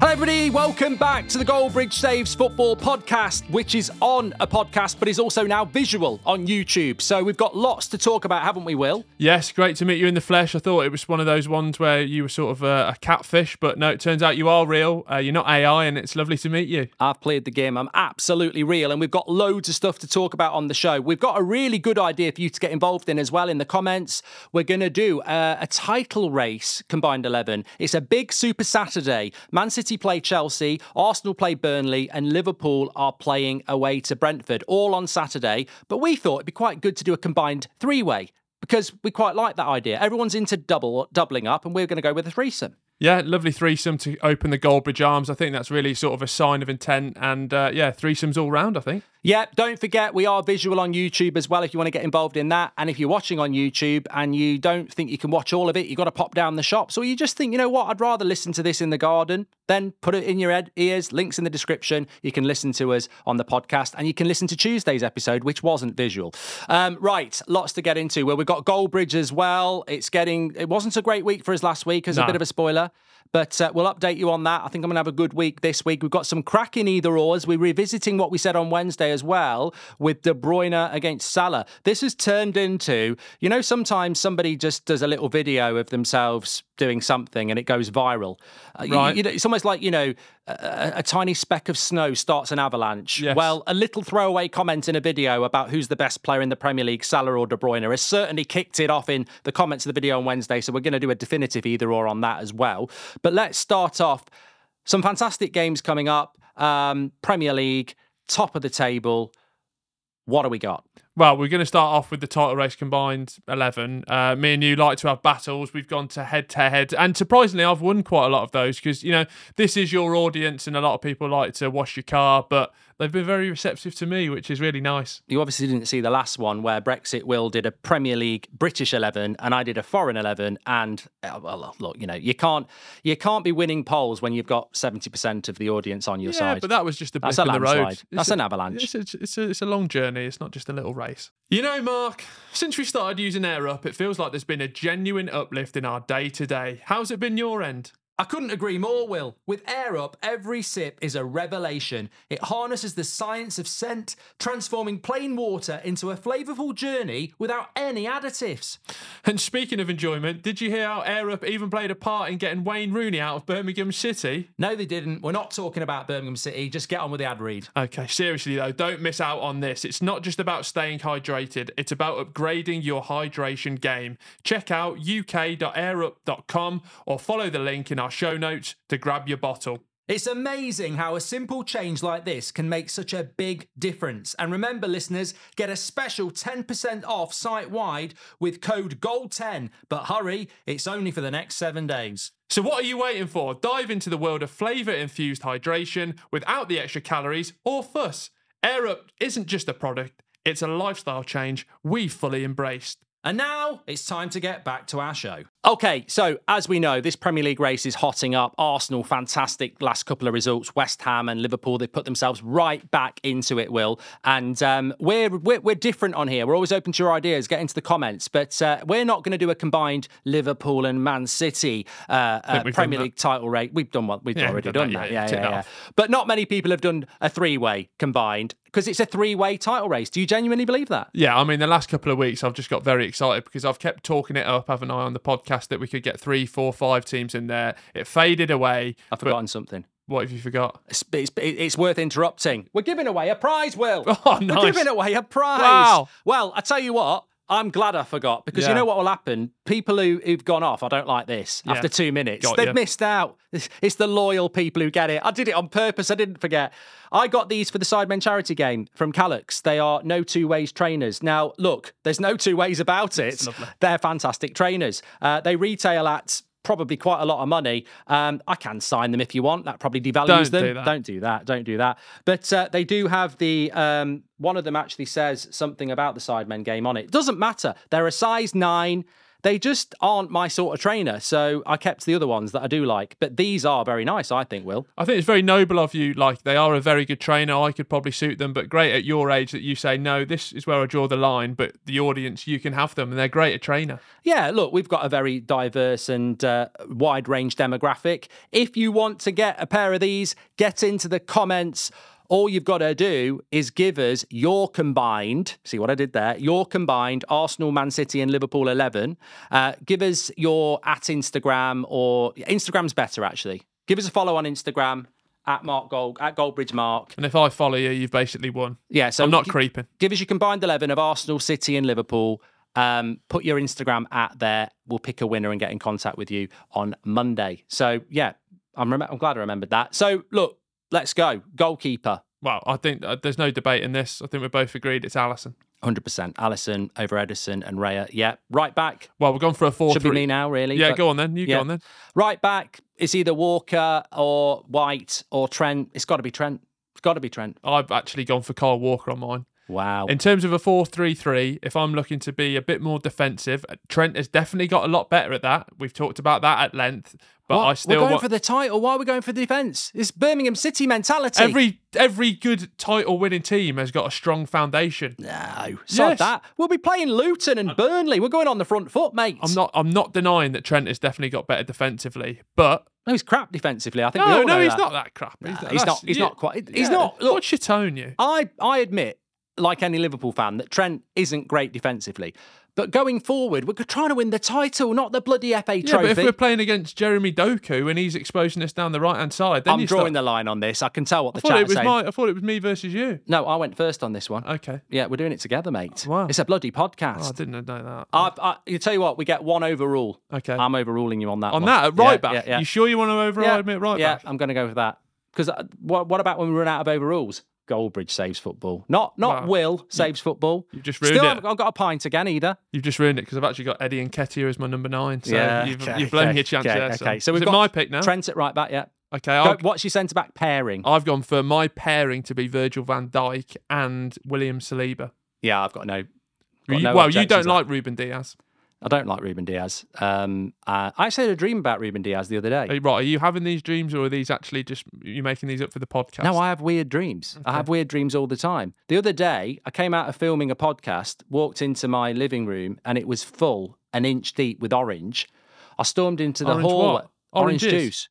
Hello everybody, welcome back to the Goldbridge Saves Football podcast, which is on a podcast but is also now visual on YouTube. So we've got lots to talk about, haven't we, Will? Yes, great to meet you in the flesh. I thought it was one of those ones where you were sort of a catfish, but no, it turns out you are real. You're not AI, and it's lovely to meet you. I've played the game. I'm absolutely real, and we've got loads of stuff to talk about on the show. We've got a really good idea for you to get involved in as well in the comments. We're going to do a title race combined 11. It's a big Super Saturday. Man City play Chelsea, Arsenal play Burnley, and Liverpool are playing away to Brentford, all on Saturday. But we thought it'd be quite good to do a combined three-way because we quite like that idea. Everyone's into doubling up, and we're going to go with a threesome. Yeah, lovely threesome to open the Goldbridge Arms. I think that's really sort of a sign of intent, and threesomes all round, I think. Yeah, don't forget, we are visual on YouTube as well if you want to get involved in that. And if you're watching on YouTube and you don't think you can watch all of it, you've got to pop down the shops. Or you just think, you know what, I'd rather listen to this in the garden. Then put it in your ears. Links in the description. You can listen to us on the podcast. And you can listen to Tuesday's episode, which wasn't visual. Right, lots to get into. Well, we've got Goldbridge as well. It wasn't a great week for us last week, as a bit of a spoiler. But we'll update you on that. I think I'm going to have a good week this week. We've got some cracking either-ors. We're revisiting what we said on Wednesday as well with De Bruyne against Salah. This has turned into, you know, sometimes somebody just does a little video of themselves doing something and it goes viral. Right. You know, it's almost like, you know, a tiny speck of snow starts an avalanche. Yes. Well, a little throwaway comment in a video about who's the best player in the Premier League, Salah or De Bruyne, has certainly kicked it off in the comments of the video on Wednesday. So we're going to do a definitive either-or on that as well. But let's start off. Some fantastic games coming up. Premier League, top of the table. What do we got? Well, we're going to start off with the title race combined 11. Me and you like to have battles. We've gone to head. And surprisingly, I've won quite a lot of those because, you know, this is your audience and a lot of people like to wash your car, but they've been very receptive to me, which is really nice. You obviously didn't see the last one where Brexit Will did a Premier League British 11 and I did a foreign 11. And, well, look, you know, you can't be winning polls when you've got 70% of the audience on your side. Yeah, but that was just a blip in the road. That's an avalanche. It's a long journey. It's not just a little race. You know, Mark, since we started using AirUp, it feels like there's been a genuine uplift in our day-to-day. How's it been your end? I couldn't agree more, Will. With AirUp, every sip is a revelation. It harnesses the science of scent, transforming plain water into a flavourful journey without any additives. And speaking of enjoyment, did you hear how AirUp even played a part in getting Wayne Rooney out of Birmingham City? No, they didn't. We're not talking about Birmingham City. Just get on with the ad read. Okay, seriously though, don't miss out on this. It's not just about staying hydrated. It's about upgrading your hydration game. Check out uk.airup.com or follow the link in our show notes to grab your bottle. It's amazing how a simple change like this can make such a big difference. And remember, listeners, get a special 10% off site-wide with code GOLD10. But hurry, it's only for the next 7 days. So what are you waiting for? Dive into the world of flavour-infused hydration without the extra calories or fuss. AirUp isn't just a product, it's a lifestyle change we've fully embraced. And now it's time to get back to our show. Okay, so as we know, this Premier League race is hotting up. Arsenal, fantastic last couple of results. West Ham and Liverpool, they put themselves right back into it, Will. And we're different on here. We're always open to your ideas. Get into the comments. But we're not going to do a combined Liverpool and Man City Premier League title race. We've done what we've already done that. Yeah. But not many people have done a three-way combined. Because it's a three-way title race. Do you genuinely believe that? Yeah, I mean, the last couple of weeks I've just got very excited because I've kept talking it up, haven't I, on the podcast that we could get 3, 4, 5 teams in there. It faded away. I've forgotten something. What have you forgot? It's worth interrupting. We're giving away a prize, Will. Oh, nice. We're giving away a prize. Wow. Well, I tell you what. I'm glad I forgot because you know what will happen? People who've gone off, I don't like this, after 2 minutes. They've missed out. It's the loyal people who get it. I did it on purpose. I didn't forget. I got these for the Sidemen charity game from Calyx. They are no two ways trainers. Now, look, there's no two ways about it. They're fantastic trainers. They retail at probably quite a lot of money. I can sign them if you want. That probably devalues them. Don't do that. But they do have the... one of them actually says something about the Sidemen game on it. Doesn't matter. They're a size 9. They just aren't my sort of trainer, so I kept the other ones that I do like. But these are very nice, I think, Will. I think it's very noble of you. Like, they are a very good trainer. I could probably suit them, but great at your age that you say, no, this is where I draw the line, but the audience, you can have them, and they're great at trainer. Yeah, look, we've got a very diverse and wide range demographic. If you want to get a pair of these, get into the comments. All you've got to do is give us your combined, see what I did there, your combined Arsenal, Man City and Liverpool 11. Give us your at Instagram, or Instagram's better actually. Give us a follow on Instagram. At Goldbridge Mark. And if I follow you, you've basically won. Yeah, so I'm not creeping. Give us your combined 11 of Arsenal, City and Liverpool. Put your Instagram at there. We'll pick a winner and get in contact with you on Monday. So, yeah, I'm glad I remembered that. So, look, let's go. Goalkeeper. Well, I think there's no debate in this. I think we're both agreed it's Alisson. 100%. Alisson over Ederson and Raya. Yeah. Right back. Well, we've gone for a 4-3. Should be me now, really. Yeah, go on then. Go on then. Right back. It's either Walker or White or Trent. It's got to be Trent. I've actually gone for Kyle Walker on mine. Wow. In terms of a 4-3-3, if I'm looking to be a bit more defensive, Trent has definitely got a lot better at that. We've talked about that at length. But what? I still We're going for the title. Why are we going for the defence? It's Birmingham City mentality. Every good title-winning team has got a strong foundation. No, sod that. We'll be playing Luton and Burnley. We're going on the front foot, mate. I'm not denying that Trent has definitely got better defensively, but no, he's crap defensively. I think he's not that crap. He's not quite. He's not. Look, what's your tone, you? I admit, like any Liverpool fan, that Trent isn't great defensively. But going forward, we're trying to win the title, not the bloody FA trophy. Yeah, but if we're playing against Jeremy Doku and he's exposing us down the right-hand side, then I'm drawing the line on this. I can tell what the chat is saying. I thought it was me versus you. No, I went first on this one. Okay. Yeah, we're doing it together, mate. Oh, wow. It's a bloody podcast. Oh, I didn't know that. I tell you what, we get one overrule. Okay. I'm overruling you on that one. On that, right back? Yeah, yeah. You sure you want to override me at right back? Yeah, I'm going to go for that. Because what about when we run out of overrules? Goldbridge saves football. Not Will saves football. You've just ruined it. I've got a pint again either. You've just ruined it because I've actually got Eddie Nketiah as my number 9. So yeah, you've blown your chance there. Okay. So we've got my pick now. Trent at right back, yeah. Okay. What's your centre-back pairing? I've gone for my pairing to be Virgil van Dijk and William Saliba. Yeah, I've got no... Well, you don't like Ruben Diaz. I don't like Ruben Diaz. I actually had a dream about Ruben Diaz the other day. Right, are you having these dreams or are these actually just, you making these up for the podcast? No, I have weird dreams. Okay. I have weird dreams all the time. The other day, I came out of filming a podcast, walked into my living room and it was full, an inch deep with orange. I stormed into the hall. What? Orange juice.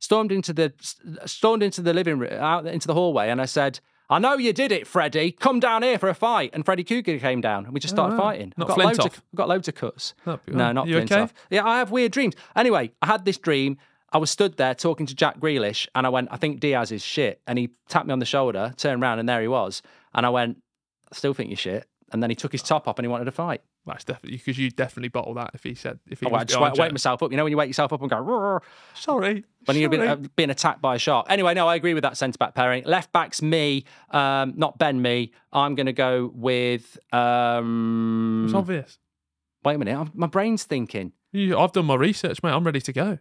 Stormed into the living room, out into the hallway, and I said, I know you did it, Freddie. Come down here for a fight. And Freddie Cougar came down and we just started fighting. Not Flintoff. I've got loads of cuts. No, not Flintoff. Okay? Yeah, I have weird dreams. Anyway, I had this dream. I was stood there talking to Jack Grealish and I went, I think Diaz is shit. And he tapped me on the shoulder, turned around and there he was. And I went, I still think you're shit. And then he took his top off and he wanted to fight. That's definitely because you definitely bottle that if I just wake myself up. You know when you wake yourself up and go, roar, sorry. When you've been attacked by a shark. Anyway, no, I agree with that centre back pairing. Left back's me, not Ben. Me. I'm going to go with. It's obvious. Wait a minute, my brain's thinking. I've done my research, mate. I'm ready to go.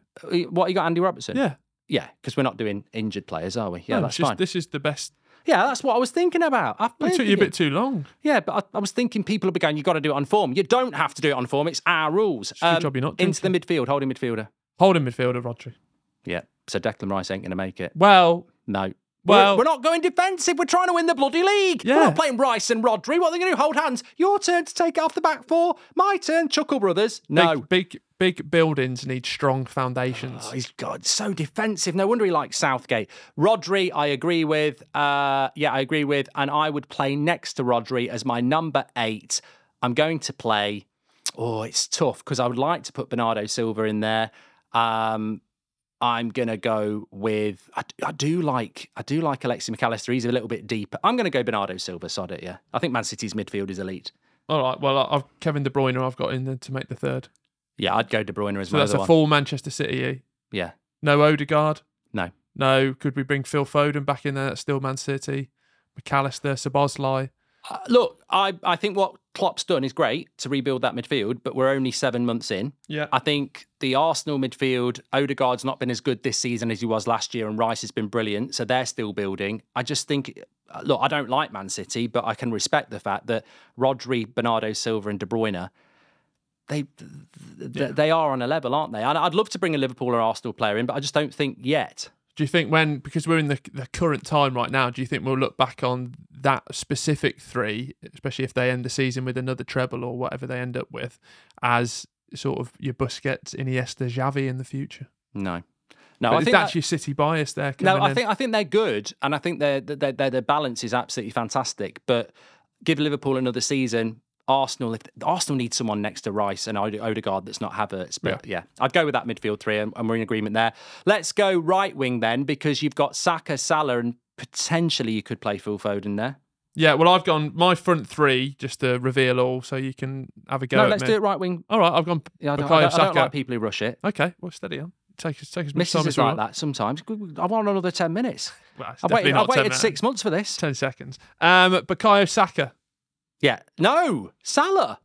What you got, Andy Robertson? Yeah, yeah. Because we're not doing injured players, are we? Yeah, no, that's fine. This is the best. Yeah, that's what I was thinking about. It took you a bit too long. Yeah, but I was thinking people would be going, you've got to do it on form. You don't have to do it on form. It's our rules. It's your job you're not into the midfield, holding midfielder, Rodri. Yeah, so Declan Rice ain't going to make it. Well... No. Well... We're not going defensive. We're trying to win the bloody league. Yeah. We're not playing Rice and Rodri. What are they going to do? Hold hands. Your turn to take it off the back four. My turn, Chuckle Brothers. No. Big buildings need strong foundations. Oh, he's God, so defensive. No wonder he likes Southgate. Rodri, I agree with. And I would play next to Rodri as my number 8. I'm going to play... Oh, it's tough, because I would like to put Bernardo Silva in there. I'm going to go with... I do like Alexis McAllister. He's a little bit deeper. I'm going to go Bernardo Silva, sod it, yeah. I think Man City's midfield is elite. All right, well, I've Kevin De Bruyne I've got in there to make the third. Yeah, I'd go De Bruyne as well. So that's a full Manchester City. Yeah. No Odegaard? No. No. Could we bring Phil Foden back in there? That's still Man City. McAllister, Szoboszlai. Look, I think what Klopp's done is great to rebuild that midfield, but we're only 7 months in. Yeah. I think the Arsenal midfield, Odegaard's not been as good this season as he was last year, and Rice has been brilliant, so they're still building. I just think, look, I don't like Man City, but I can respect the fact that Rodri, Bernardo Silva and De Bruyne... they are on a level, aren't they? And I'd love to bring a Liverpool or Arsenal player in, but I just don't think yet. Do you think when, because we're in the current time right now, do you think we'll look back on that specific three, especially if they end the season with another treble or whatever they end up with, as sort of your Busquets, Iniesta, Xavi in the future? No. No, but I think that's your City bias there. No, I think they're good, and I think their balance is absolutely fantastic. But give Liverpool another season. Arsenal, if Arsenal need someone next to Rice and Odegaard that's not Havertz, but yeah, I'd go with that midfield three, and we're in agreement there. Let's go right wing then, because you've got Saka, Salah, and potentially you could play Phil Foden there. Yeah, well, I've gone my front three just to reveal all, so you can have a go. No, let's do it right wing. All right, I've gone. Yeah, I don't like people who rush it. Okay, well, steady on. Take as much time as you want. Like that sometimes. I want another 10 minutes. Well, I've waited 6 months for this. 10 seconds. Bakayo Saka. Yeah. No, Salah.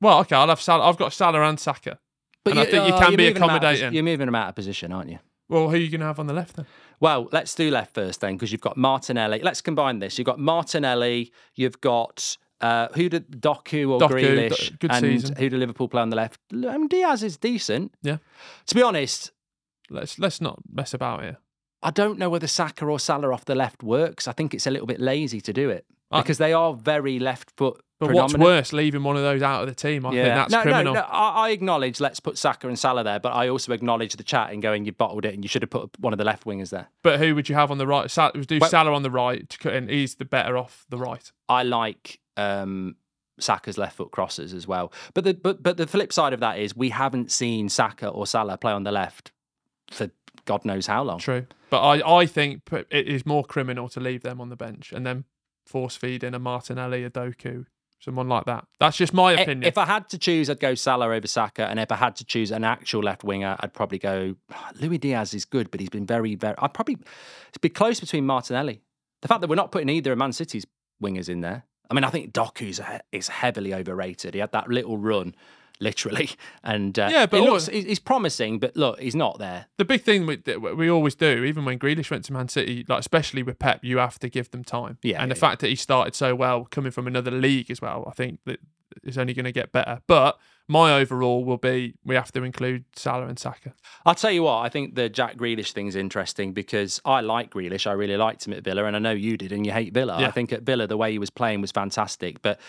Well, okay, I'll have Salah. I've got Salah and Saka. But I think you can be accommodating. You're moving them out of position, aren't you? Well, who are you going to have on the left then? Well, let's do left first then, because you've got Martinelli. Let's combine this. You've got Martinelli, you've got... who did Doku or Grealish? Good and season. Who did Liverpool play on the left? I mean, Diaz is decent. Yeah. To be honest, let's not mess about here. I don't know whether Saka or Salah off the left works. I think it's a little bit lazy to do it because they are very left foot. But what's worse, leaving one of those out of the team? I think that's criminal. No, I acknowledge. Let's put Saka and Salah there, but I also acknowledge the chat and going, you bottled it, and you should have put one of the left wingers there. But who would you have on the right? Salah on the right to cut in. He's the better off the right. I like. Saka's left foot crosses as well, but the flip side of that is we haven't seen Saka or Salah play on the left for God knows how long. True, but I think it is more criminal to leave them on the bench and then force feed in a Martinelli, a Doku, someone like that. That's just my opinion. If I had to choose, I'd go Salah over Saka, and if I had to choose an actual left winger, I'd probably go Luis Diaz is good, but he's been very, very. I'd probably be close between Martinelli. The fact that we're not putting either of Man City's wingers in there. I mean, I think Doku is heavily overrated. He had that little run, literally. And he's promising, but look, he's not there. The big thing we always do, even when Grealish went to Man City, like especially with Pep, you have to give them time. Yeah, and the fact that he started so well, coming from another league as well, I think that is only going to get better. But my overall will be we have to include Salah and Saka. I'll tell you what, I think the Jack Grealish thing is interesting because I like Grealish. I really liked him at Villa, and I know you did, and you hate Villa. Yeah. I think at Villa the way he was playing was fantastic, but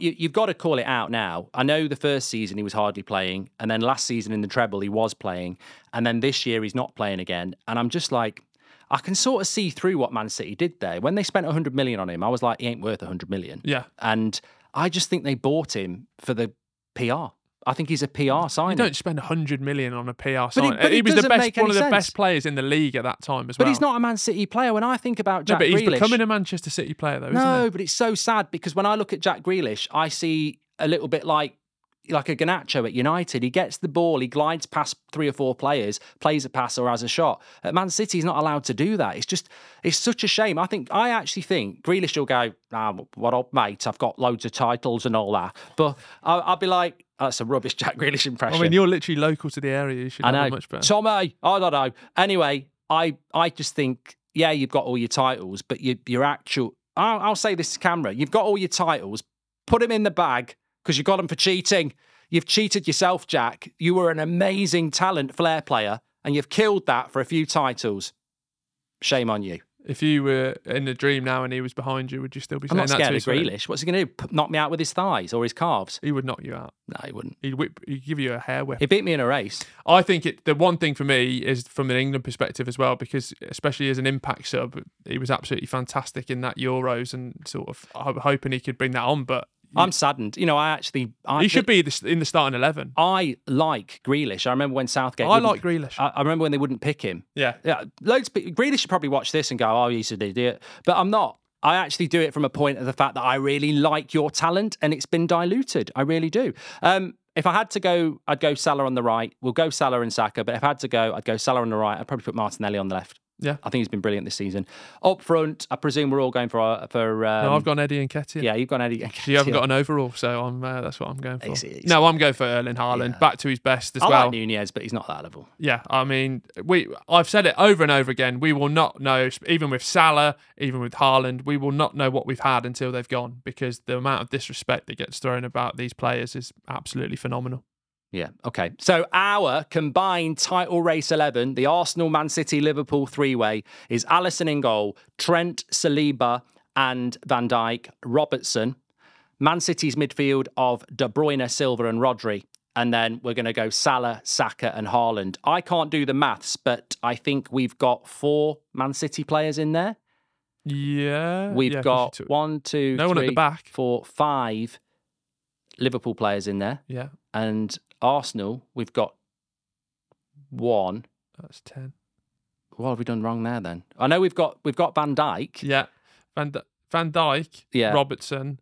you've got to call it out now. I know the first season he was hardly playing, and then last season in the treble he was playing, and then this year he's not playing again, and I'm just like, I can sort of see through what Man City did there. When they spent 100 million on him, I was like, he ain't worth 100 million. Yeah. And I just think they bought him for the PR. I think he's a PR signing. You don't spend 100 million on a PR signing. He was one of the best players in the league at that time as well. But he's not a Man City player. When I think about Jack Grealish... he's becoming a Manchester City player though, isn't he? No, but it's so sad because when I look at Jack Grealish, I see a little bit like a Garnacho at United. He gets the ball, he glides past three or four players, plays a pass or has a shot. At Man City, he's not allowed to do that. It's such a shame. I actually think Grealish will go, what up, mate? I've got loads of titles and all that. But I'll be like, that's a rubbish Jack Grealish impression. I mean, you're literally local to the area. You should know much better. Tommy, I don't know. Anyway, I just think, yeah, you've got all your titles, but your actual... I'll say this to camera. You've got all your titles. Put them in the bag, because you got him for cheating. You've cheated yourself, Jack. You were an amazing talent flair player, and you've killed that for a few titles. Shame on you. If you were in a dream now and he was behind you, would you still be saying that to him? I'm not scared of Grealish. What's he going to do? Knock me out with his thighs or his calves? He would knock you out. No, he wouldn't. He'd give you a hair whip. He beat me in a race. I think the one thing for me is from an England perspective as well, because especially as an impact sub, he was absolutely fantastic in that Euros, and sort of hoping he could bring that on, but I'm saddened. You know, he should be in the starting 11. I like Grealish. I remember when Southgate... I like Grealish. I remember when they wouldn't pick him. Yeah. Loads of people, Grealish should probably watch this and go, oh, he's an idiot. But I'm not. I actually do it from a point of the fact that I really like your talent and it's been diluted. I really do. If I had to go, I'd go Salah on the right. We'll go Salah and Saka. But if I had to go, I'd go Salah on the right. I'd probably put Martinelli on the left. Yeah, I think he's been brilliant this season. Up front, I presume we're all going for. No, I've gone Eddie Nketiah. Yeah, you've gone Eddie Nketiah. You haven't got an overall, so that's what I'm going for. No, I'm going for Erling Haaland, back to his best as well. I like Nunez, but he's not that level. Yeah, I mean, I've said it over and over again. We will not know, even with Salah, even with Haaland, we will not know what we've had until they've gone, because the amount of disrespect that gets thrown about these players is absolutely phenomenal. Yeah, okay. So our combined title race 11, the Arsenal, Man City, Liverpool three-way, is Alisson in goal, Trent, Saliba and Van Dijk, Robertson, Man City's midfield of De Bruyne, Silva and Rodri, and then we're going to go Salah, Saka and Haaland. I can't do the maths, but I think we've got 4 Man City players in there. Yeah. We've got 5 Liverpool players in there. Yeah. And Arsenal, we've got 1. That's 10. What have we done wrong there then? I know we've got Van Dijk. Yeah, Van Dijk. Yeah, Robertson.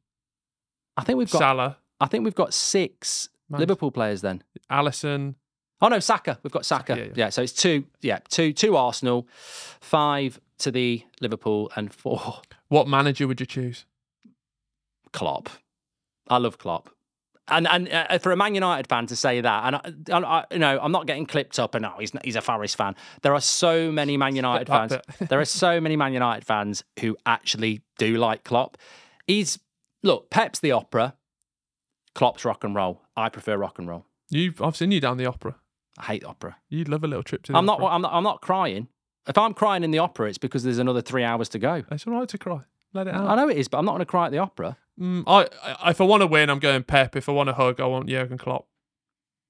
I think we've got Salah. I think we've got 6 Liverpool players then. Alisson. Oh no, Saka. We've got Saka. Yeah, so it's 2. Yeah, 2 Arsenal, 5 to the Liverpool, and 4. What manager would you choose? Klopp. I love Klopp. And for a Man United fan to say that, and I, you know, I'm not getting clipped up and he's a Forest fan. There are so many Man United fans. There are so many Man United fans who actually do like Klopp. Pep's the opera, Klopp's rock and roll. I prefer rock and roll. I've seen you down the opera. I hate opera. You'd love a little trip to the opera. I'm not crying. If I'm crying in the opera, it's because there's another 3 hours to go. It's all right to cry. Let it out. I know it is, but I'm not going to cry at the opera. If I want to win, I'm going Pep. If I want a hug, I want Jurgen Klopp.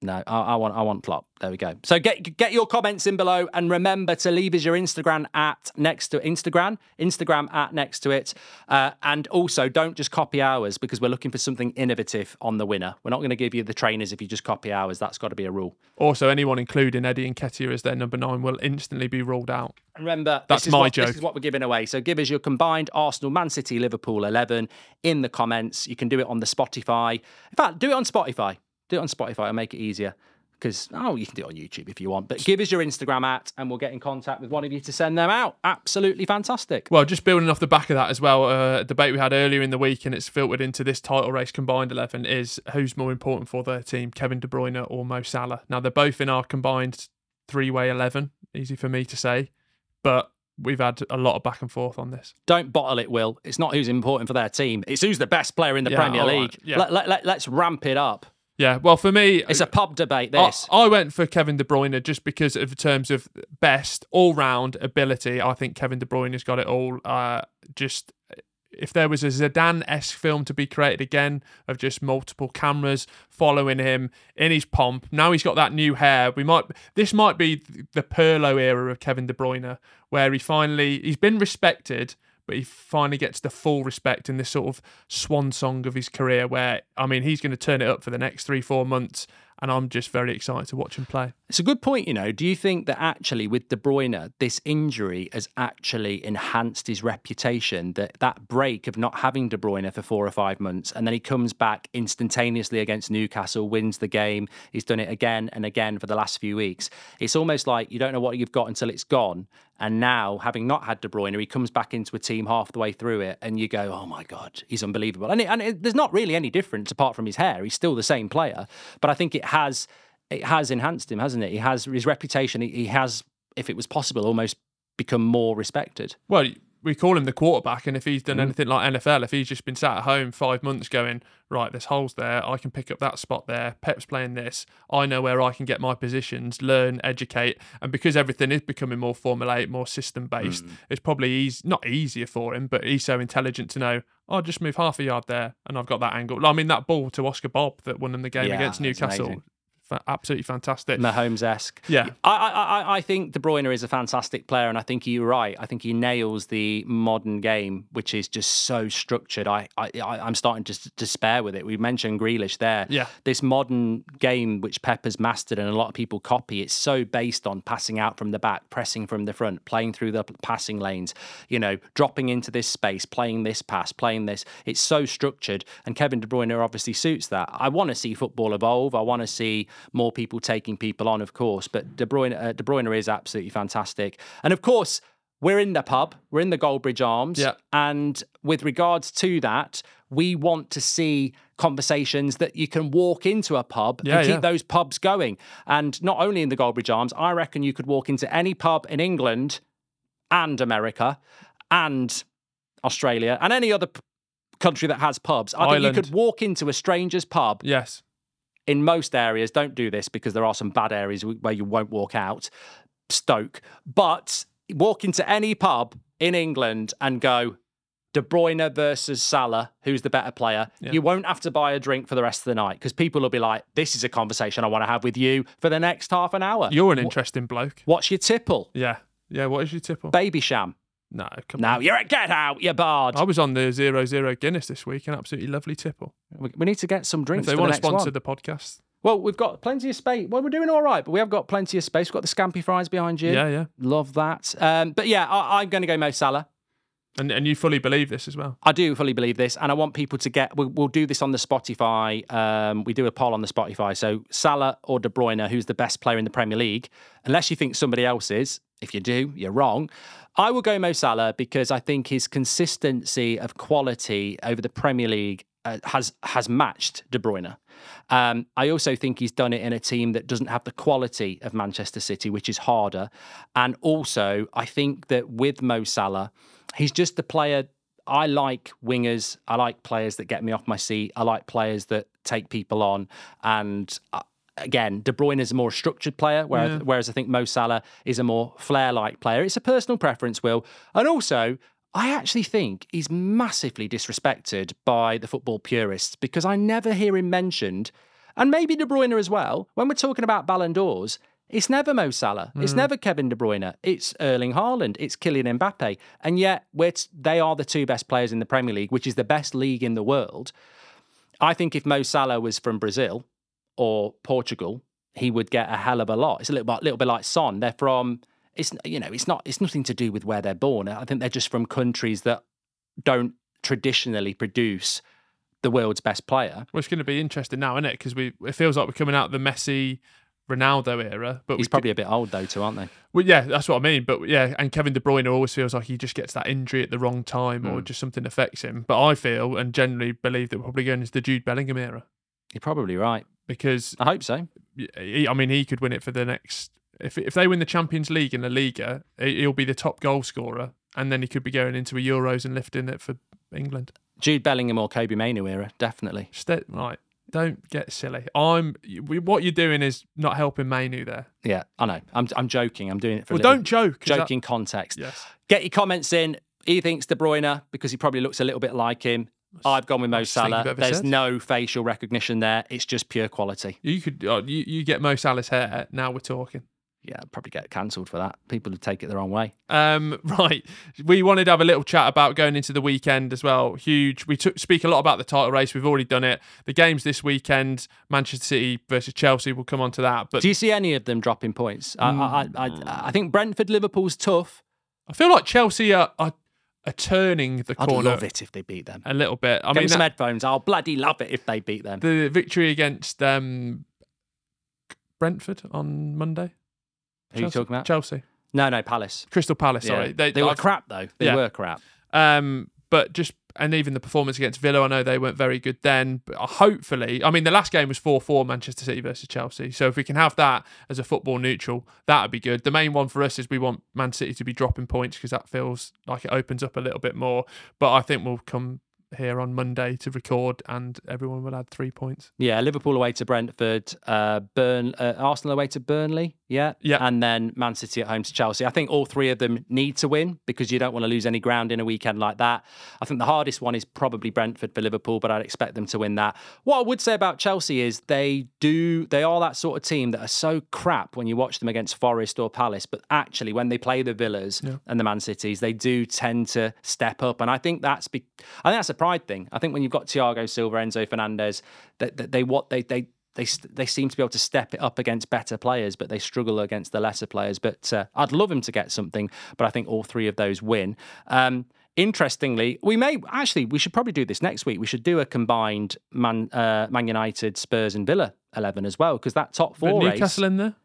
No, I want Klopp. There we go. So get your comments in below, and remember to leave us your Instagram at next to Instagram at next to it, and also don't just copy ours, because we're looking for something innovative on the winner. We're not going to give you the trainers if you just copy ours. That's got to be a rule. Also, anyone including Eddie Nketiah as their number 9 will instantly be ruled out. Remember, this is what we're giving away. So give us your combined Arsenal, Man City, Liverpool 11 in the comments. You can do it on the Spotify. In fact, do it on Spotify. Do it on Spotify. I'll make it easier, because you can do it on YouTube if you want. But give us your Instagram at, and we'll get in contact with one of you to send them out. Absolutely fantastic. Well, just building off the back of that as well, a debate we had earlier in the week, and it's filtered into this title race combined 11, is who's more important for their team, Kevin De Bruyne or Mo Salah. Now, they're both in our combined three-way 11. Easy for me to say, but we've had a lot of back and forth on this. Don't bottle it, Will. It's not who's important for their team. It's who's the best player in the Premier League. Right. Yeah. Let's ramp it up. Yeah, well, for me, it's a pub debate, this. I went for Kevin De Bruyne just because of terms of best all-round ability. I think Kevin De Bruyne has got it all. Just if there was a Zidane-esque film to be created again, of just multiple cameras following him in his pomp. Now he's got that new hair. This might be the Pirlo era of Kevin De Bruyne, where he's been respected, but he finally gets the full respect in this sort of swan song of his career, where, I mean, he's going to turn it up for the next 3-4 months, and I'm just very excited to watch him play. It's a good point, you know. Do you think that actually with De Bruyne, this injury has actually enhanced his reputation, that break of not having De Bruyne for 4 or 5 months, and then he comes back instantaneously against Newcastle, wins the game. He's done it again and again for the last few weeks. It's almost like you don't know what you've got until it's gone. And now, having not had De Bruyne, he comes back into a team half the way through it, and you go, oh my God, he's unbelievable. And there's not really any difference apart from his hair. He's still the same player. But I think it has enhanced him, hasn't it? He has his reputation. He has, if it was possible, almost become more respected. Well, we call him the quarterback, and if he's done anything like NFL, if he's just been sat at home 5 months going, right, there's holes there, I can pick up that spot there, Pep's playing this, I know where I can get my positions, learn, educate, and because everything is becoming more formulaic, more system-based, it's probably not easier for him, but he's so intelligent to know, I'll just move half a yard there, and I've got that angle. I mean, that ball to Oscar Bob that won him the game against Newcastle. Amazing. Absolutely fantastic. Mahomes-esque. Yeah. I think De Bruyne is a fantastic player, and I think you're right. I think he nails the modern game, which is just so structured. I'm starting to despair with it. We mentioned Grealish there. Yeah. This modern game, which Pep has mastered and a lot of people copy, it's so based on passing out from the back, pressing from the front, playing through the passing lanes, you know, dropping into this space, playing this pass, playing this. It's so structured, and Kevin De Bruyne obviously suits that. I want to see football evolve. I want to see more people taking people on, of course, but De Bruyne is absolutely fantastic. And of course, we're in the pub, we're in the Goldbridge Arms. Yeah. And with regards to that, we want to see conversations that you can walk into a pub and keep those pubs going. And not only in the Goldbridge Arms, I reckon you could walk into any pub in England and America and Australia and any other country that has pubs. I think you could walk into a stranger's pub. Yes. In most areas, don't do this because there are some bad areas where you won't walk out, Stoke. But walk into any pub in England and go, De Bruyne versus Salah, who's the better player? Yeah. You won't have to buy a drink for the rest of the night because people will be like, this is a conversation I want to have with you for the next half an hour. You're an interesting bloke. What's your tipple? Yeah. Yeah, what is your tipple? Baby Sham. No, come on. No, you're a get out, you bard. I was on the 0-0 Guinness this week, an absolutely lovely tipple. We need to get some drinks if they want to sponsor the podcast. Well, we've got plenty of space. Well, we're doing all right, but we have got plenty of space. We've got the Scampi Fries behind you. Yeah, yeah. Love that. But yeah, I'm going to go Mo Salah. And you fully believe this as well? I do fully believe this. And I want people to get... We'll do this on the Spotify. We do a poll on the Spotify. So Salah or De Bruyne, who's the best player in the Premier League? Unless you think somebody else is. If you do, you're wrong. I will go Mo Salah because I think his consistency of quality over the Premier League has matched De Bruyne. I also think he's done it in a team that doesn't have the quality of Manchester City, which is harder. And also, I think that with Mo Salah, he's just the player. I like wingers. I like players that get me off my seat. I like players that take people on. And again, De Bruyne is a more structured player, whereas I think Mo Salah is a more flair-like player. It's a personal preference, Will. And also, I actually think he's massively disrespected by the football purists because I never hear him mentioned, and maybe De Bruyne as well, when we're talking about Ballon d'Ors. It's never Mo Salah. It's never Kevin De Bruyne. It's Erling Haaland. It's Kylian Mbappe. And yet they are the two best players in the Premier League, which is the best league in the world. I think if Mo Salah was from Brazil or Portugal, he would get a hell of a lot. It's a little bit like Son. They're from... It's nothing to do with where they're born. I think they're just from countries that don't traditionally produce the world's best player. Well, it's going to be interesting now, isn't it? Because it feels like we're coming out of the Messi, Ronaldo era. But he's probably a bit old though, too, aren't they? Well, yeah, that's what I mean. But yeah, and Kevin De Bruyne always feels like he just gets that injury at the wrong time or just something affects him. But I feel and generally believe that we're probably going into the Jude Bellingham era. You're probably right. Because I hope so. He could win it for the next... If they win the Champions League in La Liga, he'll be the top goal scorer, and then he could be going into a Euros and lifting it for England. Jude Bellingham or Kobe Mainoo era, definitely. Right, don't get silly. What you're doing is not helping Mainoo there. Yeah, I know. I'm joking. I'm doing it for don't joke. Joking context. Yes. Get your comments in. He thinks De Bruyne because he probably looks a little bit like him. I've gone with Mo Salah. There's no facial recognition there. It's just pure quality. You get Mo Salah's hair. Now we're talking. Yeah, I'd probably get cancelled for that. People would take it the wrong way. Right. We wanted to have a little chat about going into the weekend as well. Huge. We speak a lot about the title race. We've already done it. The games this weekend, Manchester City versus Chelsea, we'll come on to that. But do you see any of them dropping points? I think Brentford, Liverpool's tough. I feel like Chelsea are turning the corner. I'd love it if they beat them. A little bit. Give me some headphones. I'll bloody love it if they beat them. The victory against Brentford on Monday. Who are you talking about? Chelsea. No, Palace. Crystal Palace, sorry. Yeah. They were crap, though. They were crap. And even the performance against Villa, I know they weren't very good then, but hopefully... I mean, the last game was 4-4 Manchester City versus Chelsea, so if we can have that as a football neutral, that would be good. The main one for us is we want Man City to be dropping points because that feels like it opens up a little bit more, but I think we'll come here on Monday to record and everyone will add 3 points. Yeah, Liverpool away to Brentford, Arsenal away to Burnley, and then Man City at home to Chelsea. I think all three of them need to win because you don't want to lose any ground in a weekend like that. I think the hardest one is probably Brentford for Liverpool, but I'd expect them to win that. What I would say about Chelsea is they are that sort of team that are so crap when you watch them against Forest or Palace, but actually when they play the Villas and the Man Cities, they do tend to step up, and I think that's a pride thing. I think when you've got Thiago Silva, Enzo Fernandez, they seem to be able to step it up against better players, but they struggle against the lesser players. But I'd love him to get something. But I think all three of those win. Interestingly, we should probably do this next week. We should do a combined Man United, Spurs, and Villa 11 as well, because that top four. Newcastle race, in there?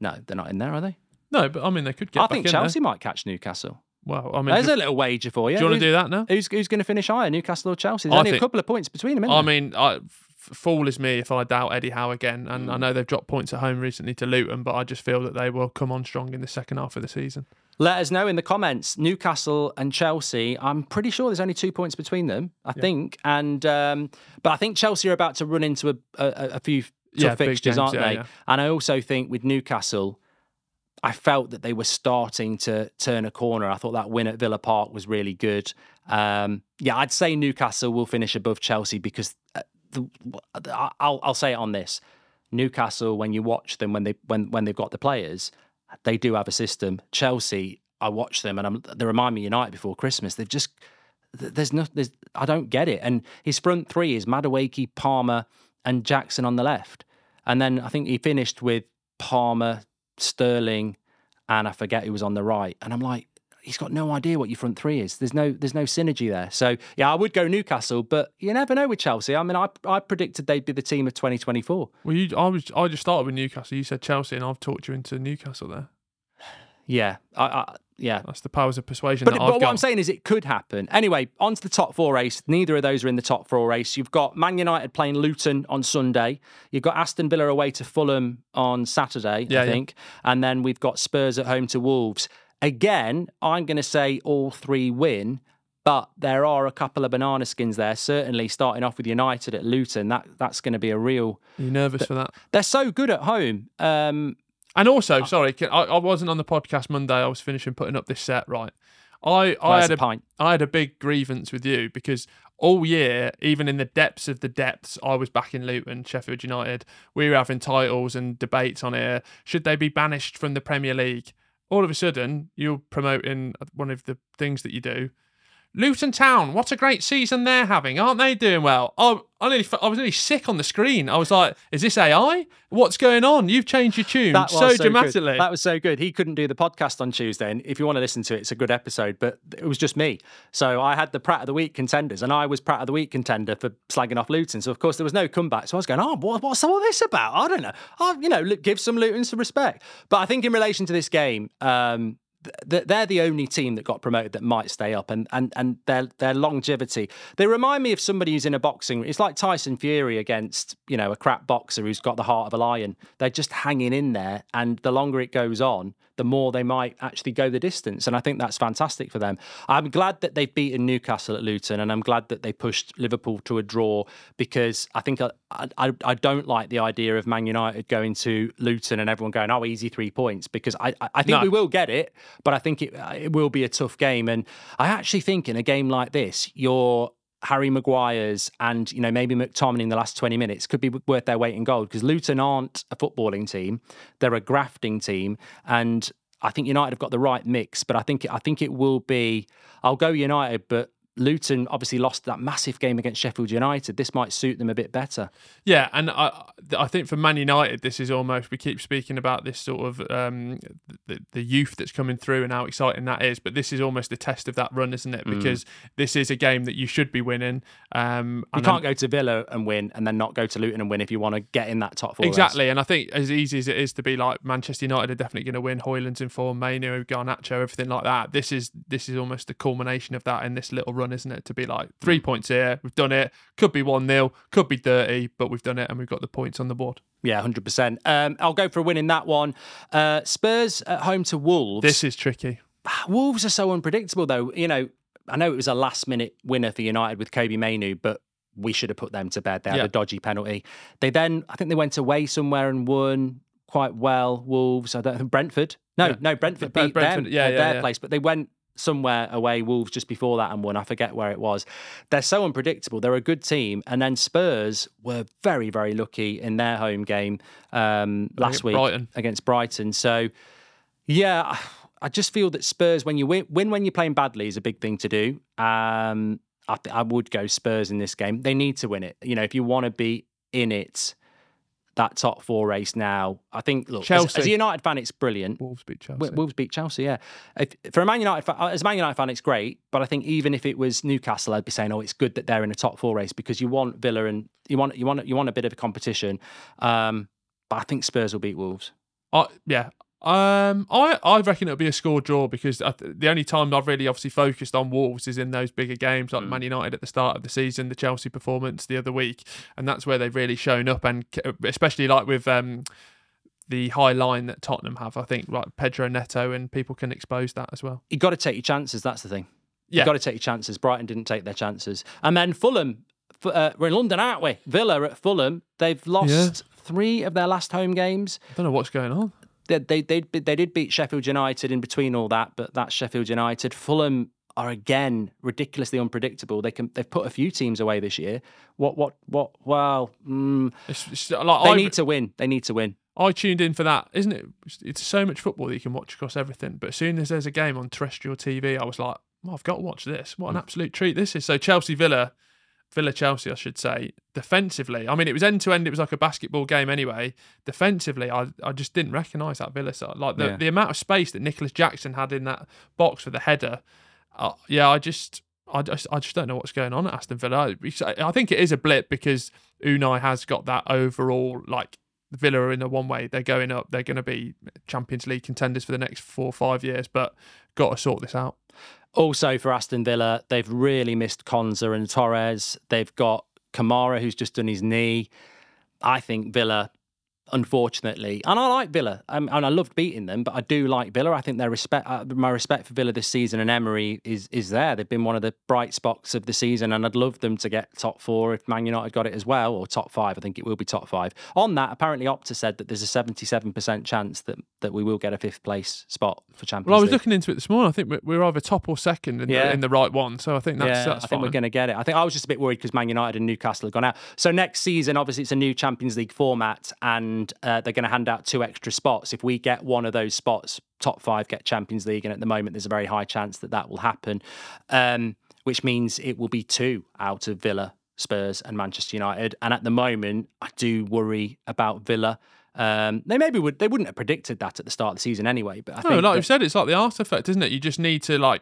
No, they're not in there, are they? No, but I mean they could get. I think Chelsea might catch Newcastle. Well, I mean, there's a little wager for you. Do you want to do that now? Who's going to finish higher, Newcastle or Chelsea? There's only a couple of points between them, isn't there? I mean, fool is me if I doubt Eddie Howe again. And I know they've dropped points at home recently to Luton, but I just feel that they will come on strong in the second half of the season. Let us know in the comments, Newcastle and Chelsea. I'm pretty sure there's only 2 points between them, I think. And but I think Chelsea are about to run into a few tough fixtures, aren't they? Yeah. And I also think with Newcastle, I felt that they were starting to turn a corner. I thought that win at Villa Park was really good. I'd say Newcastle will finish above Chelsea because I'll say it on this: Newcastle, when you watch them, when they've got the players, they do have a system. Chelsea, I watch them, and they remind me of United before Christmas. They're just I don't get it. And his front three is Madueke, Palmer, and Jackson on the left, and then I think he finished with Palmer, Sterling, and I forget who was on the right. And I'm like, he's got no idea what your front three is. There's no synergy there. So I would go Newcastle, but you never know with Chelsea. I mean, I predicted they'd be the team of 2024. Well, I just started with Newcastle. You said Chelsea, and I've talked you into Newcastle there. Yeah, I that's the powers of persuasion. But what I'm saying is, it could happen. Anyway, on to the top four race. Neither of those are in the top four race. You've got Man United playing Luton on Sunday. You've got Aston Villa away to Fulham on Saturday, I think. And then we've got Spurs at home to Wolves. Again, I'm going to say all three win, but there are a couple of banana skins there. Certainly starting off with United at Luton, that's going to be a real... Are you nervous for that? They're so good at home. And also, I wasn't on the podcast Monday. I was finishing putting up this set, right? I had a big grievance with you because all year, even in the depths of the depths, I was backing Luton, Sheffield United. We were having titles and debates on here. Should they be banished from the Premier League? All of a sudden, you're promoting one of the things that you do. Luton Town, what a great season they're having. Aren't they doing well? Oh, I was nearly sick on the screen. I was like, is this AI? What's going on? You've changed your tune so dramatically. Good. That was so good. He couldn't do the podcast on Tuesday. And if you want to listen to it, it's a good episode. But it was just me. So I had the Prat of the Week contenders. And I was Prat of the Week contender for slagging off Luton. So, of course, there was no comeback. So I was going, what's all this about? I don't know. Give some Luton some respect. But I think in relation to this game... they're the only team that got promoted that might stay up, and their longevity. They remind me of somebody who's in a boxing. It's like Tyson Fury against a crap boxer who's got the heart of a lion. They're just hanging in there, and the longer it goes on, the more they might actually go the distance. And I think that's fantastic for them. I'm glad that they've beaten Newcastle at Luton, and I'm glad that they pushed Liverpool to a draw because I think I don't like the idea of Man United going to Luton and everyone going easy 3 points because I think we will get it. But I think it will be a tough game. And I actually think in a game like this, your Harry Maguire's and, maybe McTominay in the last 20 minutes could be worth their weight in gold because Luton aren't a footballing team. They're a grafting team. And I think United have got the right mix. But I think it will be... I'll go United, but Luton obviously lost that massive game against Sheffield United. This might suit them a bit better. Yeah, and I think for Man United, this is almost, we keep speaking about this sort of the youth that's coming through and how exciting that is, but this is almost the test of that run, isn't it? Because this is a game that you should be winning. You can't go to Villa and win and then not go to Luton and win if you want to get in that top four. Exactly, and I think as easy as it is to be like Manchester United are definitely going to win, Højlund's in form, Mainoo, Garnacho, everything like that, this is almost the culmination of that in this little run, isn't it? To be like 3 points here, we've done it. Could be 1-0, could be dirty, but we've done it and we've got the points on the board. Yeah, 100%. I'll go for a win in that one. Spurs at home to Wolves. This is tricky. Wolves are so unpredictable, though. I know it was a last-minute winner for United with Kobe Mainoo, but we should have put them to bed. They had a dodgy penalty. They then, I think, they went away somewhere and won quite well. Wolves, I don't think Brentford. No, Brentford beat them. Their place, but they went somewhere away, Wolves, just before that and won. I forget where it was. They're so unpredictable. They're a good team. And then Spurs were very, very lucky in their home game last week against Brighton. So, yeah, I just feel that Spurs, when you win when you're playing badly is a big thing to do. I would go Spurs in this game. They need to win it. If you want to be in it, that top four race now. I think, look, as a United fan, it's brilliant. Wolves beat Chelsea. Wolves beat Chelsea, yeah. As a Man United fan, it's great, but I think even if it was Newcastle, I'd be saying, it's good that they're in a top four race because you want Villa and you want a bit of a competition. But I think Spurs will beat Wolves. I reckon it'll be a score draw, because the only time I've really obviously focused on Wolves is in those bigger games, like Man United at the start of the season, the Chelsea performance the other week, and that's where they've really shown up, and especially like with the high line that Tottenham have, I think, like Pedro Neto, and people can expose that as well. You've got to take your chances, that's the thing. Yeah. You've got to take your chances. Brighton didn't take their chances. And then Fulham, we're in London, aren't we? Villa at Fulham, they've lost three of their last home games. I don't know what's going on. They did beat Sheffield United in between all that, but that's Sheffield United. Fulham are again ridiculously unpredictable. They've put a few teams away this year. Well, need to win. They need to win. I tuned in for that, isn't it? It's so much football that you can watch across everything. But as soon as there's a game on terrestrial TV, I was like, oh, I've got to watch this. What an absolute treat this is. So Villa-Chelsea, I should say, defensively. I mean, it was end-to-end. It was like a basketball game anyway. Defensively, I just didn't recognise that Villa side. Like, the amount of space that Nicholas Jackson had in that box for the header. I just don't know what's going on at Aston Villa. I think it is a blip because Unai has got that overall, like, Villa are in a one way. They're going up. They're going to be Champions League contenders for the next 4 or 5 years, but got to sort this out. Also for Aston Villa, they've really missed Konza and Torres. They've got Kamara, who's just done his knee. I think Villa, unfortunately, and I like Villa, and I loved beating them, but I do like Villa. I think my respect for Villa this season and Emery is there. They've been one of the bright spots of the season, and I'd love them to get top four if Man United got it as well, or top five. I think it will be top five. On that, apparently Opta said that there's a 77% chance that we will get a fifth place spot for Champions League. Well, I was looking into it this morning. I think we're either top or second in the right one, so I think that's fine. I think we're going to get it. I think I was just a bit worried because Man United and Newcastle have gone out. So next season, obviously, it's a new Champions League format, and they're going to hand out 2 extra spots. If we get one of those spots, top 5 get Champions League, and at the moment there's a very high chance that will happen, which means it will be 2 out of Villa, Spurs and Manchester United. And at the moment, I do worry about Villa. They wouldn't have predicted that at the start of the season anyway. But I think you said, it's like the artifact, isn't it? You just need to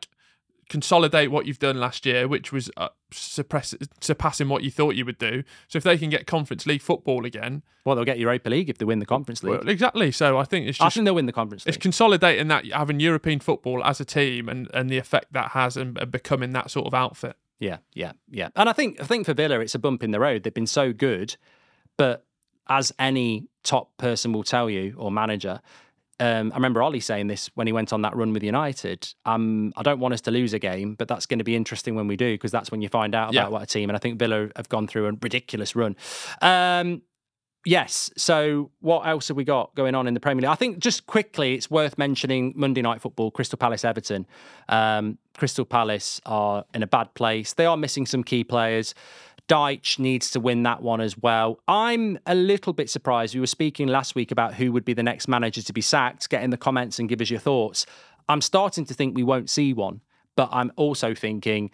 consolidate what you've done last year, which was surpassing what you thought you would do. So if they can get Conference League football again, well, they'll get Europa League if they win the Conference League. Well, exactly. So I think they'll win the Conference League. It's consolidating that, having European football as a team, and the effect that has, and becoming that sort of outfit. Yeah. And I think for Villa, it's a bump in the road. They've been so good, but as any top person will tell you, or manager. I remember Ollie saying this when he went on that run with United. I don't want us to lose a game, but that's going to be interesting when we do, because that's when you find out about what a team. And I think Villa have gone through a ridiculous run. Yes. So what else have we got going on in the Premier League? I think just quickly, it's worth mentioning Monday Night Football, Crystal Palace, Everton. Crystal Palace are in a bad place. They are missing some key players. Deitch needs to win that one as well. I'm a little bit surprised. We were speaking last week about who would be the next manager to be sacked. Get in the comments and give us your thoughts. I'm starting to think we won't see one, but I'm also thinking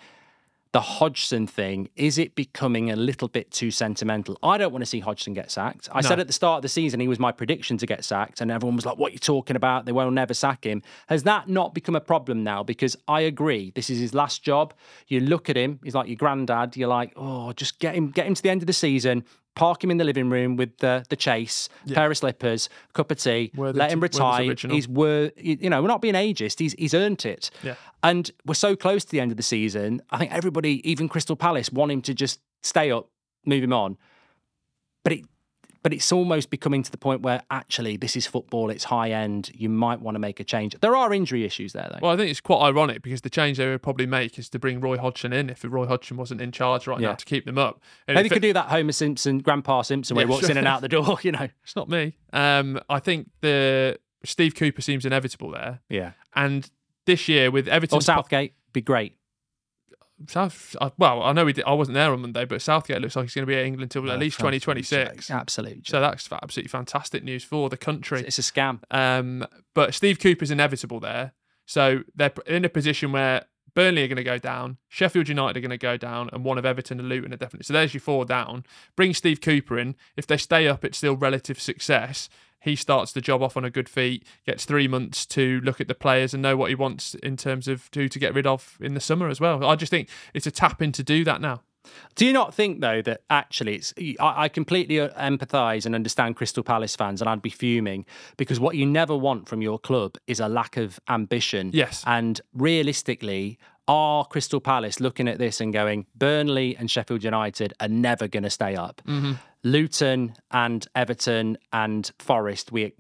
the Hodgson thing, is it becoming a little bit too sentimental? I don't want to see Hodgson get sacked. I said at the start of the season he was my prediction to get sacked, and everyone was like, what are you talking about? They will never sack him. Has that not become a problem now? Because I agree, this is his last job. You look at him, he's like your granddad. You're like, oh, just get him to the end of the season, park him in the living room with the chase, pair of slippers, cup of tea, let him retire. He's worth, we're not being ageist. He's earned it. Yeah. And we're so close to the end of the season. I think everybody, even Crystal Palace, want him to just stay up, move him on. But it's almost becoming to the point where actually this is football, it's high end, you might want to make a change. There are injury issues there, though. Well, I think it's quite ironic because the change they would probably make is to bring Roy Hodgson in if Roy Hodgson wasn't in charge now to keep them up. And maybe you could do that Homer Simpson, Grandpa Simpson, where he walks in and out the door, It's not me. I think the Steve Cooper seems inevitable there. Yeah. And this year with Everton... Or Southgate, be great. I know I wasn't there on Monday, but Southgate looks like he's going to be at England until at least 2026. Absolutely. So that's absolutely fantastic news for the country. It's a scam. But Steve Cooper's inevitable there. So they're in a position where Burnley are going to go down, Sheffield United are going to go down, and one of Everton and Luton are definitely. So there's your 4 down. Bring Steve Cooper in. If they stay up, it's still relative success. He starts the job off on a good feet, gets 3 months to look at the players and know what he wants in terms of who to get rid of in the summer as well. I just think it's a tap in to do that now. Do you not think, though, that actually it's... I completely empathise and understand Crystal Palace fans, and I'd be fuming, because what you never want from your club is a lack of ambition. Yes. And realistically, are Crystal Palace looking at this and going, Burnley and Sheffield United are never going to stay up? Mm-hmm. Luton and Everton and Forest, we'd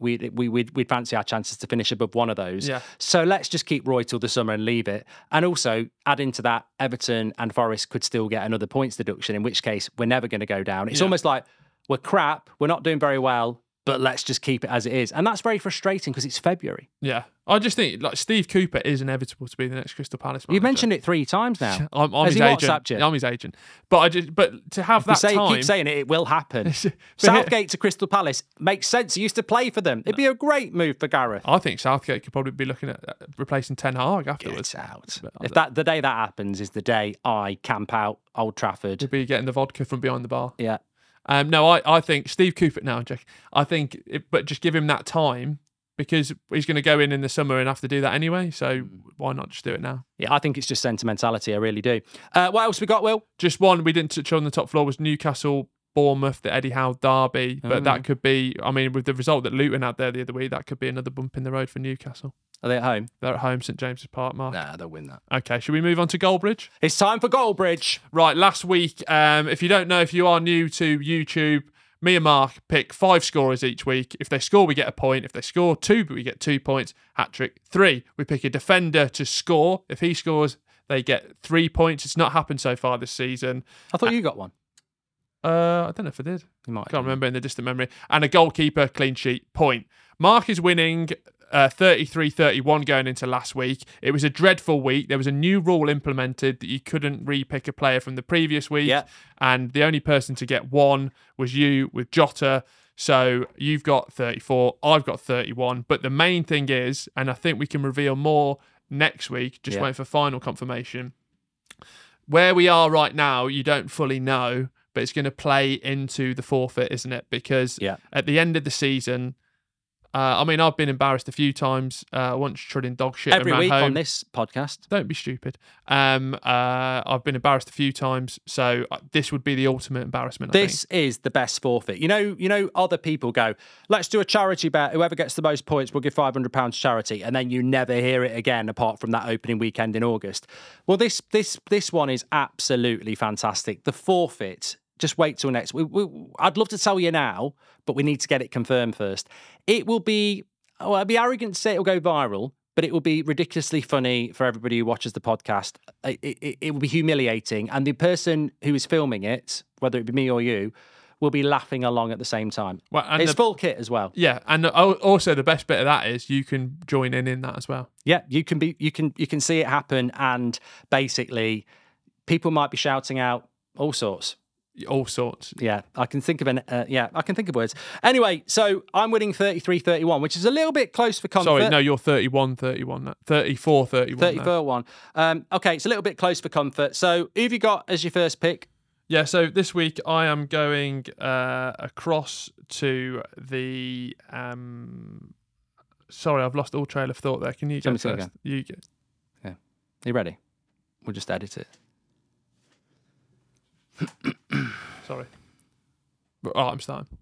fancy our chances to finish above one of those. Yeah. So let's just keep Roy till the summer and leave it. And also add into that, Everton and Forest could still get another points deduction, in which case we're never going to go down. It's almost like we're crap, we're not doing very well, but let's just keep it as it is. And that's very frustrating because it's February. Yeah. I just think, like, Steve Cooper is inevitable to be the next Crystal Palace manager. You've mentioned it 3 times now. I'm his agent. I'm his agent. But to have if that time... Keep saying it, it will happen. Southgate to Crystal Palace makes sense. He used to play for them. It'd be a great move for Gareth. I think Southgate could probably be looking at replacing Ten Hag afterwards. Get out. If that, the day that happens is the day I camp out Old Trafford. You'll be getting the vodka from behind the bar. Yeah. No, I think Steve Cooper... No, Jack. I think... But just give him that time... Because he's going to go in the summer and have to do that anyway. So why not just do it now? Yeah, I think it's just sentimentality. I really do. What else we got, Will? Just one we didn't touch on the top floor was Newcastle, Bournemouth, the Eddie Howe derby. But that could be, I mean, with the result that Luton had there the other week, that could be another bump in the road for Newcastle. Are they at home? They're at home, St James's Park, Mark. Nah, they'll win that. Okay, should we move on to Goldbridge? It's time for Goldbridge. Right, last week, if you don't know, if you are new to YouTube, me and Mark pick 5 scorers each week. If they score, we get a point. If they score 2, we get 2 points. Hat-trick 3. We pick a defender to score. If he scores, they get 3 points. It's not happened so far this season. I thought you got one. I don't know if I did. You might. Can't remember in the distant memory. And a goalkeeper clean sheet point. Mark is winning 33-31 going into last week. It was a dreadful week. There was a new rule implemented that you couldn't re-pick a player from the previous week. Yeah. And the only person to get one was you with Jota. So you've got 34, I've got 31. But the main thing is, and I think we can reveal more next week, just waiting for final confirmation, where we are right now, you don't fully know, but it's going to play into the forfeit, isn't it? Because at the end of the season... I mean, I've been embarrassed a few times. Once treading dog shit every week home. On this podcast. Don't be stupid. I've been embarrassed a few times, so this would be the ultimate embarrassment. This is the best forfeit. You know, other people go, "Let's do a charity bet. Whoever gets the most points will give £500 charity," and then you never hear it again, apart from that opening weekend in August. Well, this one is absolutely fantastic. The forfeit. Just wait till next week. I'd love to tell you now, but we need to get it confirmed first. It will be, well, I'd be arrogant to say it will go viral, but it will be ridiculously funny for everybody who watches the podcast. It will be humiliating. And the person who is filming it, whether it be me or you, will be laughing along at the same time. Well, and it's full kit as well. Yeah, and also the best bit of that is you can join in that as well. Yeah, you can see it happen, and basically people might be shouting out all sorts. All sorts. Yeah, I can think of words. Anyway, so I'm winning 33-31, which is a little bit close for comfort. Sorry, no, you're 31-31. 34-31. 34-1. Okay, it's a little bit close for comfort. So who have you got as your first pick? Yeah, so this week I am going across to the... Sorry, I've lost all trail of thought there. Can you go first? Again. You go. Yeah. Are you ready? We'll just edit it. Sorry. Right, I'm starting.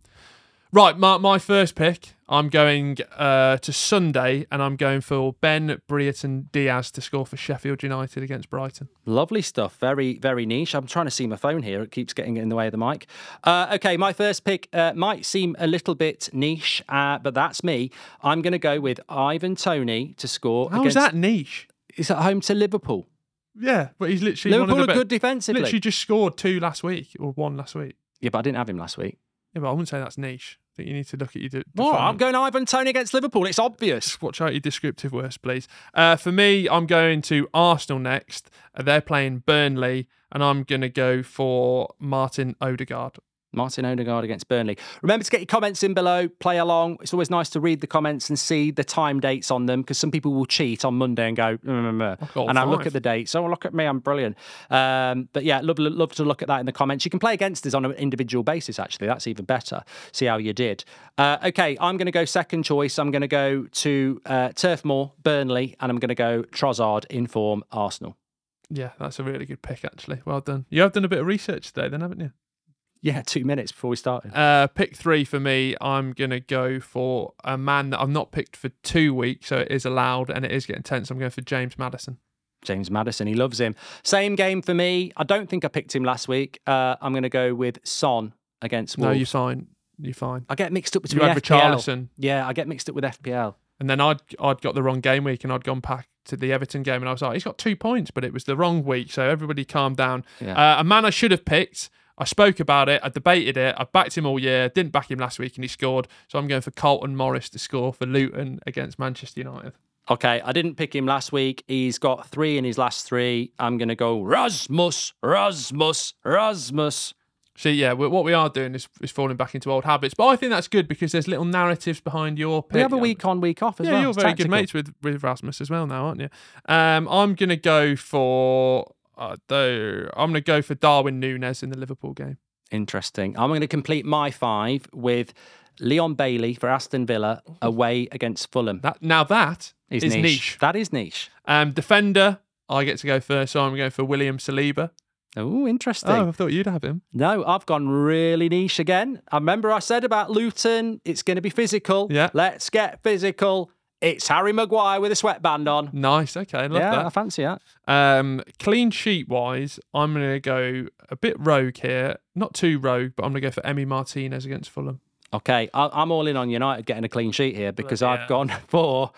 Right, my first pick, I'm going to Sunday, and I'm going for Ben Brereton-Diaz to score for Sheffield United against Brighton. Lovely stuff. Very, very niche. I'm trying to see my phone here. It keeps getting in the way of the mic. Okay, my first pick might seem a little bit niche, but that's me. I'm going to go with Ivan Toney to score. How is that niche? It's at home to Liverpool. Yeah, but he's literally... Liverpool are good defensively. Literally just scored 2 last week, or 1 last week. Yeah, but I didn't have him last week. Yeah, but I wouldn't say that's niche. I think you need to look at your... Oh, I'm going Ivan Toney against Liverpool. It's obvious. Watch out your descriptive words, please. For me, I'm going to Arsenal next. They're playing Burnley, and I'm going to go for Martin Odegaard. Martin Odegaard against Burnley. Remember to get your comments in below, play along. It's always nice to read the comments and see the time dates on them, because some people will cheat on Monday and go, and I look at the dates. Oh, look at me, I'm brilliant. But yeah, love to look at that in the comments. You can play against us on an individual basis, actually. That's even better. See how you did. Okay, I'm going to go second choice. I'm going to go to Turf Moor, Burnley, and I'm going to go Trossard in form, Arsenal. Yeah, that's a really good pick, actually. Well done. You have done a bit of research today then, haven't you? Yeah, 2 minutes before we started. Pick three for me, I'm going to go for a man that I've not picked for 2 weeks, so it is allowed and it is getting tense. I'm going for James Maddison. James Maddison, he loves him. Same game for me. I don't think I picked him last week. I'm going to go with Son against Wolves. No, you're fine. You're fine. I get mixed up between FPL. Yeah, I get mixed up with FPL. And then I'd got the wrong game week and I'd gone back to the Everton game and I was like, he's got 2 points, but it was the wrong week, so everybody calm down. Yeah. A man I should have picked, I spoke about it, I debated it, I backed him all year, didn't back him last week and he scored, so I'm going for Colton Morris to score for Luton against Manchester United. Okay, I didn't pick him last week. He's got three in his last three. I'm going to go Rasmus. See, yeah, what we are doing is falling back into old habits. But I think that's good because there's little narratives behind your pick. We have a week on, week off as well. Yeah, you're very good mates with Rasmus as well now, aren't you? I'm going to go for... I'm going to go for Darwin Núñez in the Liverpool game. Interesting. I'm going to complete my five with Leon Bailey for Aston Villa away against Fulham. That is niche. That is niche. Defender, I get to go first, so I'm going for William Saliba. Oh, interesting. Oh, I thought you'd have him. No, I've gone really niche again. I remember I said about Luton, it's going to be physical. Yeah. Let's get physical. It's Harry Maguire with a sweatband on. Nice, okay, I love that. Yeah, I fancy that. Clean sheet-wise, I'm going to go a bit rogue here. Not too rogue, but I'm going to go for Emi Martinez against Fulham. Okay, I'm all in on United getting a clean sheet here because I've gone for...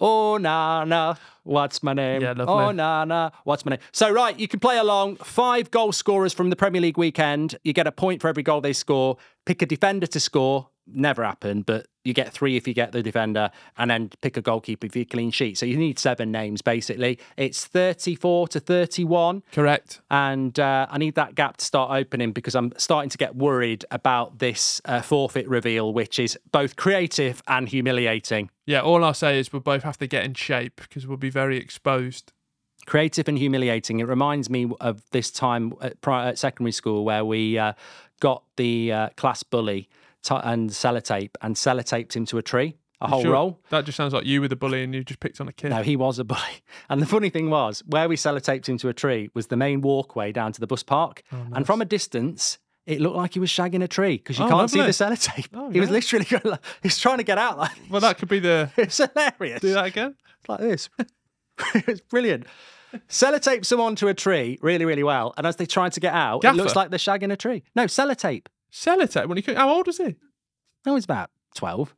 Oh, Nana, what's my name? Yeah, lovely. Oh, Nana, what's my name? So, right, you can play along. 5 goal scorers from the Premier League weekend. You get a point for every goal they score. Pick a defender to score. Never happened, but you get 3 if you get the defender, and then pick a goalkeeper for your clean sheet. So you need 7 names, basically. It's 34 to 31. Correct. And I need that gap to start opening because I'm starting to get worried about this forfeit reveal, which is both creative and humiliating. Yeah, all I'll say is we'll both have to get in shape because we'll be very exposed. Creative and humiliating. It reminds me of this time at secondary school where we got the class bully and sellotaped him to a tree, a whole roll. That just sounds like you were the bully and you just picked on a kid. No, he was a bully. And the funny thing was, where we sellotaped him to a tree was the main walkway down to the bus park. Oh, nice. And from a distance, it looked like he was shagging a tree because you can't see the sellotape. Oh, yeah. He was literally going like, he's trying to get out like this. Well, that could be the... It's hilarious. Do that again? It's like this. It's brilliant. Sellotape someone to a tree really, really well. And as they try to get out, Gaffer. It looks like they're shagging a tree. No, sellotape. Sellotape? How old is he? No, he's about 12.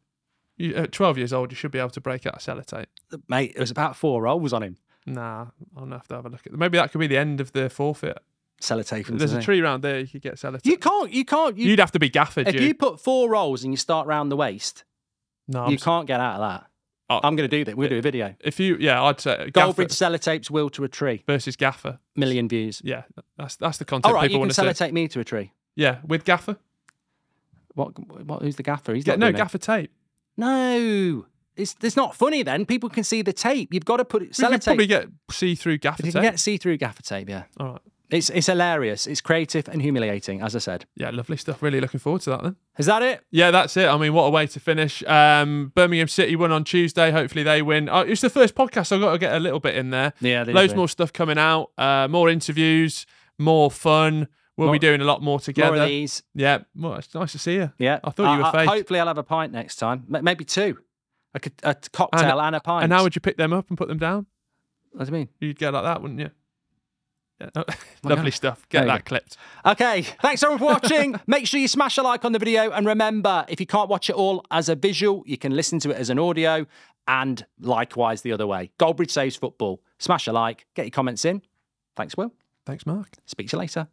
You, at 12 years old, you should be able to break out a sellotape. Mate, it was about 4 rolls on him. Nah, I'm going to have to have a look at them. Maybe that could be the end of the forfeit. Sellotape. There's a tree round there, you could get sellotape. You can't. You'd have to be gaffered. If you put 4 rolls and you start round the waist, you can't get out of that. I'm going to do that. We'll do a video. I'd say Goldbridge sellotapes Will to a tree versus Gaffer. Million views. Yeah, that's the content. All right, people want to see. You can sellotape me to a tree. Yeah, with Gaffer. What? Who's the Gaffer? He's not Gaffer tape. No, it's not funny. Then people can see the tape. You've got to put sellotape. You can probably get see-through Gaffer tape. You can get see-through Gaffer tape. Yeah. All right. It's hilarious. It's creative and humiliating, as I said. Yeah, lovely stuff. Really looking forward to that then. Is that it? Yeah, that's it. I mean, what a way to finish. Birmingham City won on Tuesday. Hopefully they win. It's the first podcast, so I've got to get a little bit in there. Yeah, loads more stuff coming out. More interviews, more fun. We'll be doing a lot more together. More of these. Yeah, well, it's nice to see you. Yeah. I thought you were fake. Hopefully I'll have a pint next time. Maybe 2. A cocktail and a pint. And how would you pick them up and put them down? What do you mean? You'd go like that, wouldn't you? Yeah. Lovely stuff. Get that clipped. Okay, thanks everyone for watching. Make sure you smash a like on the video, and remember, if you can't watch it all as a visual, you can listen to it as an audio, and likewise the other way. Goldbridge saves football. Smash a like, get your comments in. Thanks Will. Thanks Mark. Speak to you later.